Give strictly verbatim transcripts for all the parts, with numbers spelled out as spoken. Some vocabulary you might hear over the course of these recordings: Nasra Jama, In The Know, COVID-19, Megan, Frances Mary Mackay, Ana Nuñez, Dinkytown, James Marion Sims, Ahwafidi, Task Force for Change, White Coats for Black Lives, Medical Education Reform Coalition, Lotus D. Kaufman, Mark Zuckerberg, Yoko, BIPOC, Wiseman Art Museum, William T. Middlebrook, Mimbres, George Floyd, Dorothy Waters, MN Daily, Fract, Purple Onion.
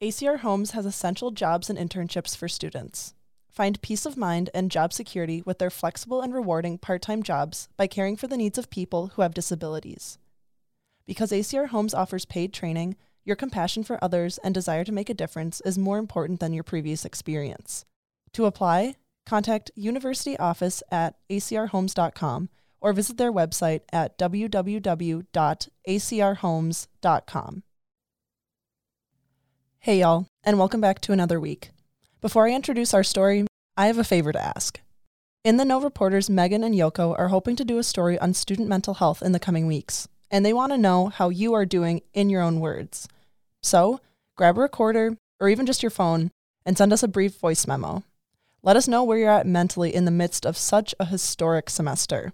A C R Homes has essential jobs and internships for students. Find peace of mind and job security with their flexible and rewarding part-time jobs by caring for the needs of people who have disabilities. Because A C R Homes offers paid training, your compassion for others and desire to make a difference is more important than your previous experience. To apply, contact University Office at a c r homes dot com or visit their website at w w w dot a c r homes dot com. Hey y'all, and welcome back to another week. Before I introduce our story, I have a favor to ask. In The Know reporters Megan and Yoko are hoping to do a story on student mental health in the coming weeks, and they want to know how you are doing in your own words. So, grab a recorder, or even just your phone, and send us a brief voice memo. Let us know where you're at mentally in the midst of such a historic semester.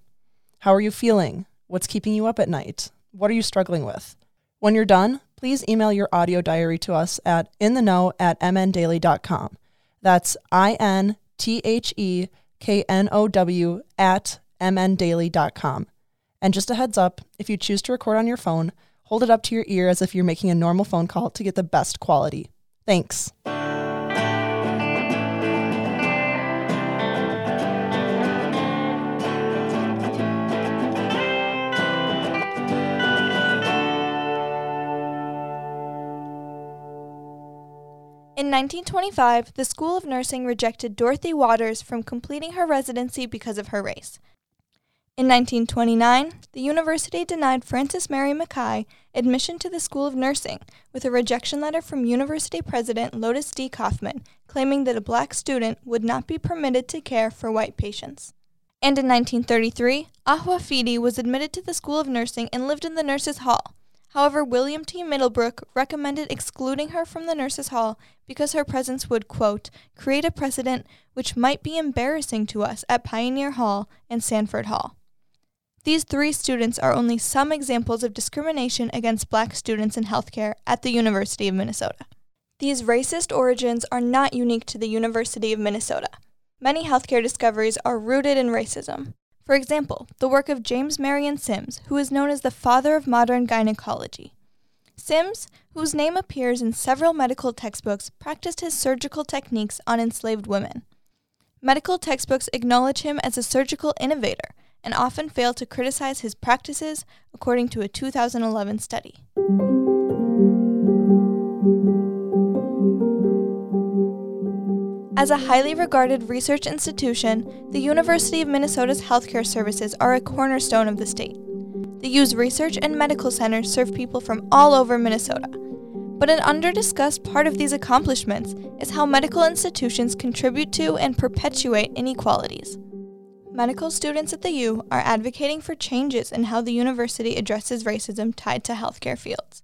How are you feeling? What's keeping you up at night? What are you struggling with? When you're done, please email your audio diary to us at in the know at m n daily dot com. That's I-N-T-H-E-K-N-O-W at m n daily dot com. And just a heads up, if you choose to record on your phone, hold it up to your ear as if you're making a normal phone call to get the best quality. Thanks. In nineteen twenty-five, the School of Nursing rejected Dorothy Waters from completing her residency because of her race. In nineteen twenty-nine, the university denied Frances Mary Mackay admission to the School of Nursing with a rejection letter from University President Lotus D. Kaufman, claiming that a black student would not be permitted to care for white patients. And in nineteen thirty-three, Ahwafidi was admitted to the School of Nursing and lived in the Nurses' Hall. However, William T. Middlebrook recommended excluding her from the Nurses' Hall because her presence would, quote, create a precedent which might be embarrassing to us at Pioneer Hall and Sanford Hall. These three students are only some examples of discrimination against black students in healthcare at the University of Minnesota. These racist origins are not unique to the University of Minnesota. Many healthcare discoveries are rooted in racism. For example, the work of James Marion Sims, who is known as the father of modern gynecology. Sims, whose name appears in several medical textbooks, practiced his surgical techniques on enslaved women. Medical textbooks acknowledge him as a surgical innovator, and often fail to criticize his practices, according to a two thousand eleven study. As a highly regarded research institution, the University of Minnesota's healthcare services are a cornerstone of the state. The U's research and medical centers serve people from all over Minnesota. But an under-discussed part of these accomplishments is how medical institutions contribute to and perpetuate inequalities. Medical students at the U are advocating for changes in how the university addresses racism tied to healthcare fields.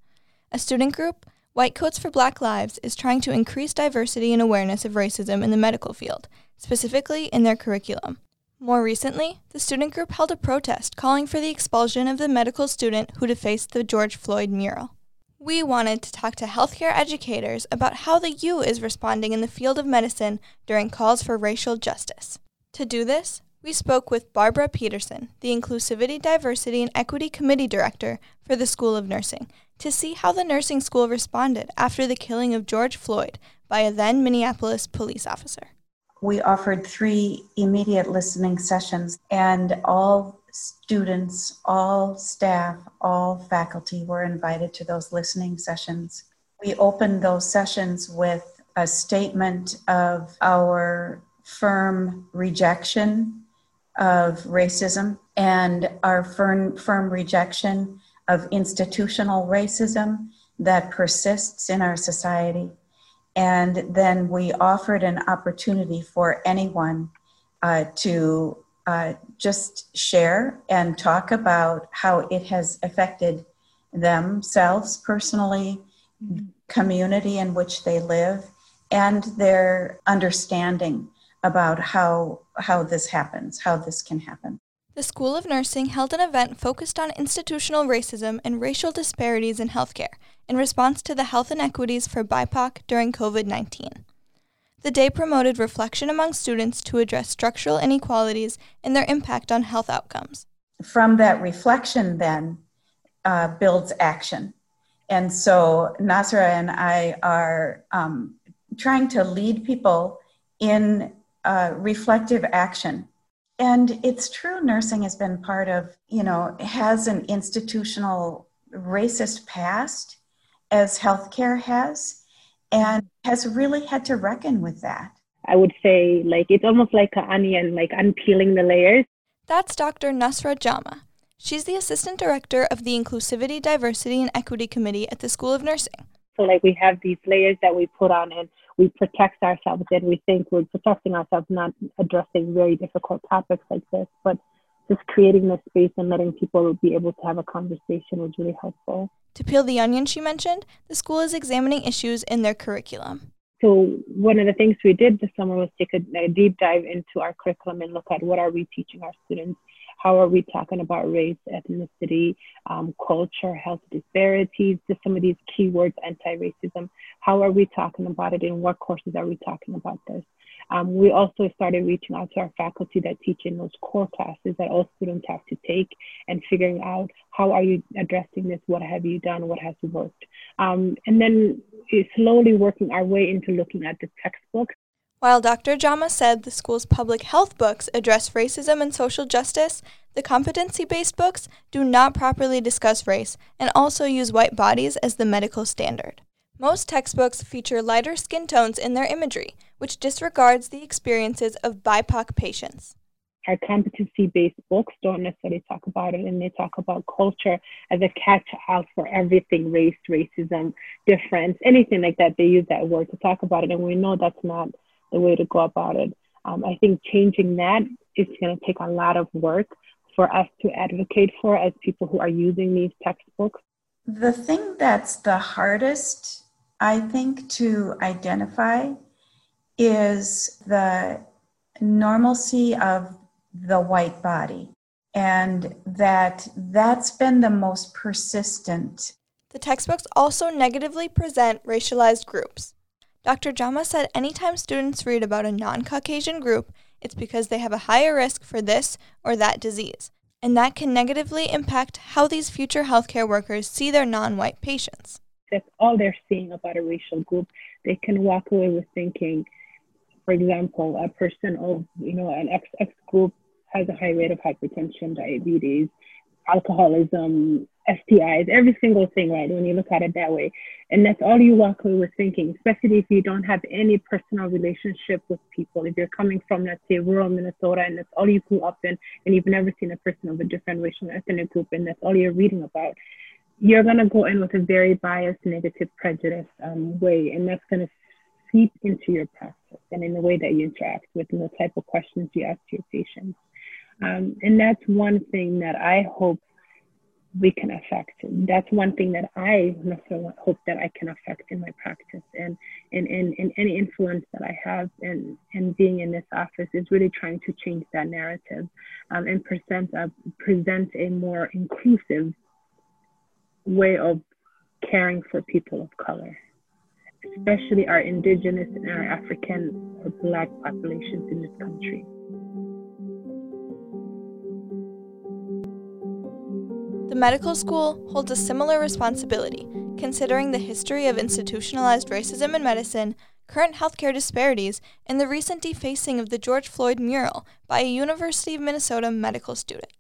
A student group, White Coats for Black Lives, is trying to increase diversity and awareness of racism in the medical field, specifically in their curriculum. More recently, the student group held a protest calling for the expulsion of the medical student who defaced the George Floyd mural. We wanted to talk to healthcare educators about how the U is responding in the field of medicine during calls for racial justice. To do this, we spoke with Barbara Peterson, the Inclusivity, Diversity, and Equity Committee Director for the School of Nursing, to see how the nursing school responded after the killing of George Floyd by a then Minneapolis police officer. We offered three immediate listening sessions, and all students, all staff, all faculty were invited to those listening sessions. We opened those sessions with a statement of our firm rejection of racism and our firm, firm rejection of institutional racism that persists in our society. And then we offered an opportunity for anyone uh, to uh, just share and talk about how it has affected themselves personally, the community in which they live, and their understanding about how how this happens, how this can happen. The School of Nursing held an event focused on institutional racism and racial disparities in healthcare in response to the health inequities for B I P O C during covid nineteen. The day promoted reflection among students to address structural inequalities and their impact on health outcomes. From that reflection then uh, builds action. And so Nasra and I are um, trying to lead people in uh, reflective action. And it's true, nursing has been part of, you know, has an institutional racist past, as healthcare has, and has really had to reckon with that. I would say, like, it's almost like an onion, like unpeeling the layers. That's Doctor Nasra Jama. She's the Assistant Director of the Inclusivity, Diversity, and Equity Committee at the School of Nursing. So, like, we have these layers that we put on and we protect ourselves, and we think we're protecting ourselves, not addressing very difficult topics like this, but just creating this space and letting people be able to have a conversation was really helpful. To peel the onion, she mentioned, the school is examining issues in their curriculum. So one of the things we did this summer was take a, a deep dive into our curriculum and look at what are we teaching our students? How are we talking about race, ethnicity, um, culture, health disparities, just some of these key words, anti-racism. How are we talking about it? In what courses are we talking about this? Um, we also started reaching out to our faculty that teach in those core classes that all students have to take and figuring out how are you addressing this? What have you done? What has worked? Um, and then slowly working our way into looking at the textbooks. While Doctor Jama said the school's public health books address racism and social justice, the competency-based books do not properly discuss race and also use white bodies as the medical standard. Most textbooks feature lighter skin tones in their imagery, which disregards the experiences of B I P O C patients. Our competency-based books don't necessarily talk about it, and they talk about culture as a catch-all for everything, race, racism, difference, anything like that. They use that word to talk about it, and we know that's not the way to go about it. Um, I think changing that is going to take a lot of work for us to advocate for as people who are using these textbooks. The thing that's the hardest, I think, to identify is the normalcy of the white body, and that that's been the most persistent. The textbooks also negatively present racialized groups. Doctor Jama said anytime students read about a non-Caucasian group, it's because they have a higher risk for this or that disease, and that can negatively impact how these future healthcare workers see their non-white patients. That's all they're seeing about a racial group. They can walk away with thinking, for example, a person of, you know, an X X group has a high rate of hypertension, diabetes, alcoholism, S T Is, every single thing, right, when you look at it that way. And that's all you walk away with thinking, especially if you don't have any personal relationship with people. If you're coming from, let's say, rural Minnesota, and that's all you grew up in, and you've never seen a person of a different racial or ethnic group, and that's all you're reading about, you're going to go in with a very biased, negative, prejudiced um, way, and that's going to seep into your practice and in the way that you interact with and the type of questions you ask your patients. Um, and that's one thing that I hope we can affect. That's one thing that I hope that I can affect in my practice and in and, and, and any influence that I have and, and being in this office is really trying to change that narrative um, and present a, present a more inclusive way of caring for people of color, especially our indigenous and our African or Black populations in this country. The medical school holds a similar responsibility, considering the history of institutionalized racism in medicine, current healthcare disparities, and the recent defacing of the George Floyd mural by a University of Minnesota medical student.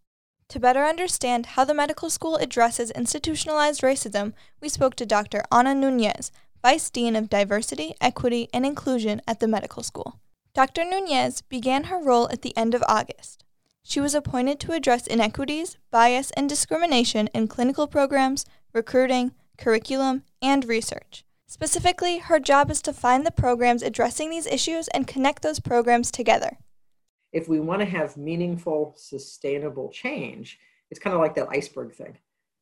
To better understand how the medical school addresses institutionalized racism, we spoke to Doctor Ana Nuñez, Vice Dean of Diversity, Equity, and Inclusion at the medical school. Doctor Nuñez began her role at the end of August. She was appointed to address inequities, bias, and discrimination in clinical programs, recruiting, curriculum, and research. Specifically, her job is to find the programs addressing these issues and connect those programs together. If we want to have meaningful, sustainable change, it's kind of like that iceberg thing.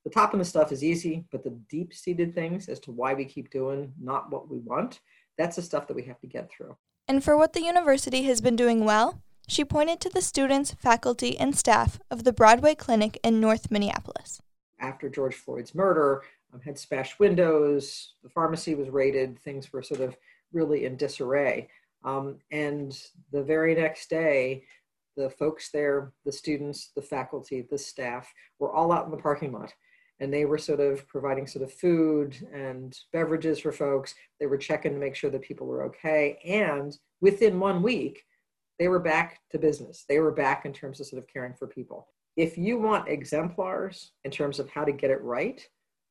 The top of the stuff is easy, but the deep-seated things as to why we keep doing not what we want, that's the stuff that we have to get through. And for what the university has been doing well, she pointed to the students, faculty, and staff of the Broadway Clinic in North Minneapolis. After George Floyd's murder, um, had smashed windows, the pharmacy was raided, things were sort of really in disarray. Um, and the very next day, the folks there, the students, the faculty, the staff, were all out in the parking lot. and they were sort of providing sort of food and beverages for folks. They were checking to make sure that people were okay. And within one week, they were back to business. They were back in terms of sort of caring for people. If you want exemplars in terms of how to get it right,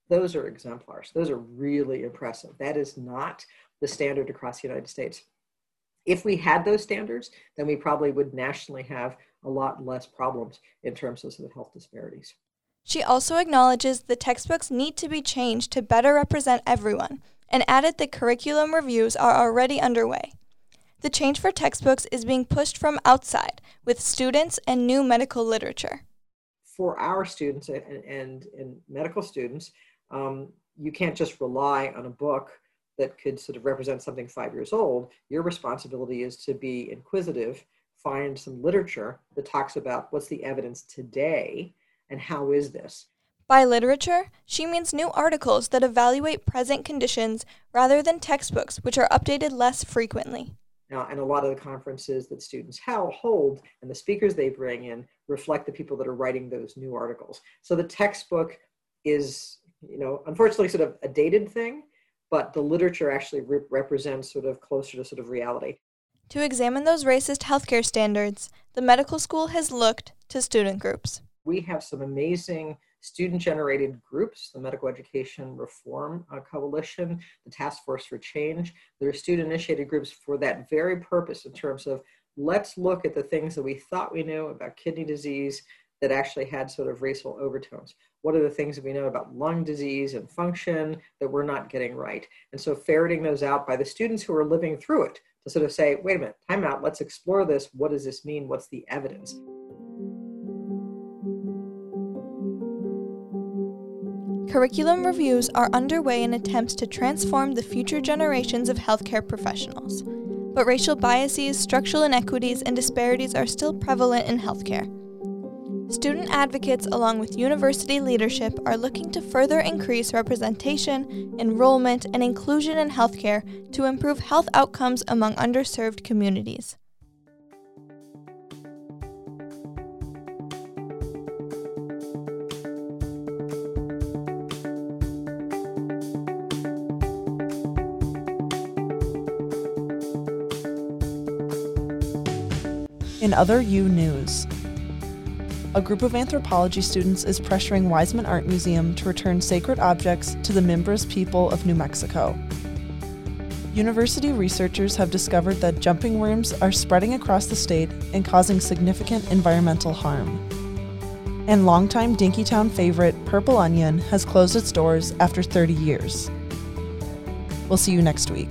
those are exemplars. Those are really impressive. That is not the standard across the United States. If we had those standards, then we probably would nationally have a lot less problems in terms of sort of health disparities. She also acknowledges the textbooks need to be changed to better represent everyone, and added that curriculum reviews are already underway. The change for textbooks is being pushed from outside with students and new medical literature. For our students and, and, and medical students, um, you can't just rely on a book that could sort of represent something five years old. Your responsibility is to be inquisitive, find some literature that talks about what's the evidence today and how is this. By literature, she means new articles that evaluate present conditions rather than textbooks, which are updated less frequently. Now, and a lot of the conferences that students hold and the speakers they bring in reflect the people that are writing those new articles. So the textbook is, you know, unfortunately sort of a dated thing, but the literature actually re- represents sort of closer to sort of reality. To examine those racist healthcare standards, the medical school has looked to student groups. We have some amazing student-generated groups, the Medical Education Reform uh, Coalition, the Task Force for Change. There are student-initiated groups for that very purpose in terms of let's look at the things that we thought we knew about kidney disease that actually had sort of racial overtones. What are the things that we know about lung disease and function that we're not getting right? And so ferreting those out by the students who are living through it to sort of say, wait a minute, time out, let's explore this. What does this mean? What's the evidence? Curriculum reviews are underway in attempts to transform the future generations of healthcare professionals. But racial biases, structural inequities, and disparities are still prevalent in healthcare. Student advocates, along with university leadership, are looking to further increase representation, enrollment, and inclusion in healthcare to improve health outcomes among underserved communities. In other U news, a group of anthropology students is pressuring Wiseman Art Museum to return sacred objects to the Mimbres people of New Mexico. University researchers have discovered that jumping worms are spreading across the state and causing significant environmental harm. And longtime Dinkytown favorite Purple Onion has closed its doors after thirty years. We'll see you next week.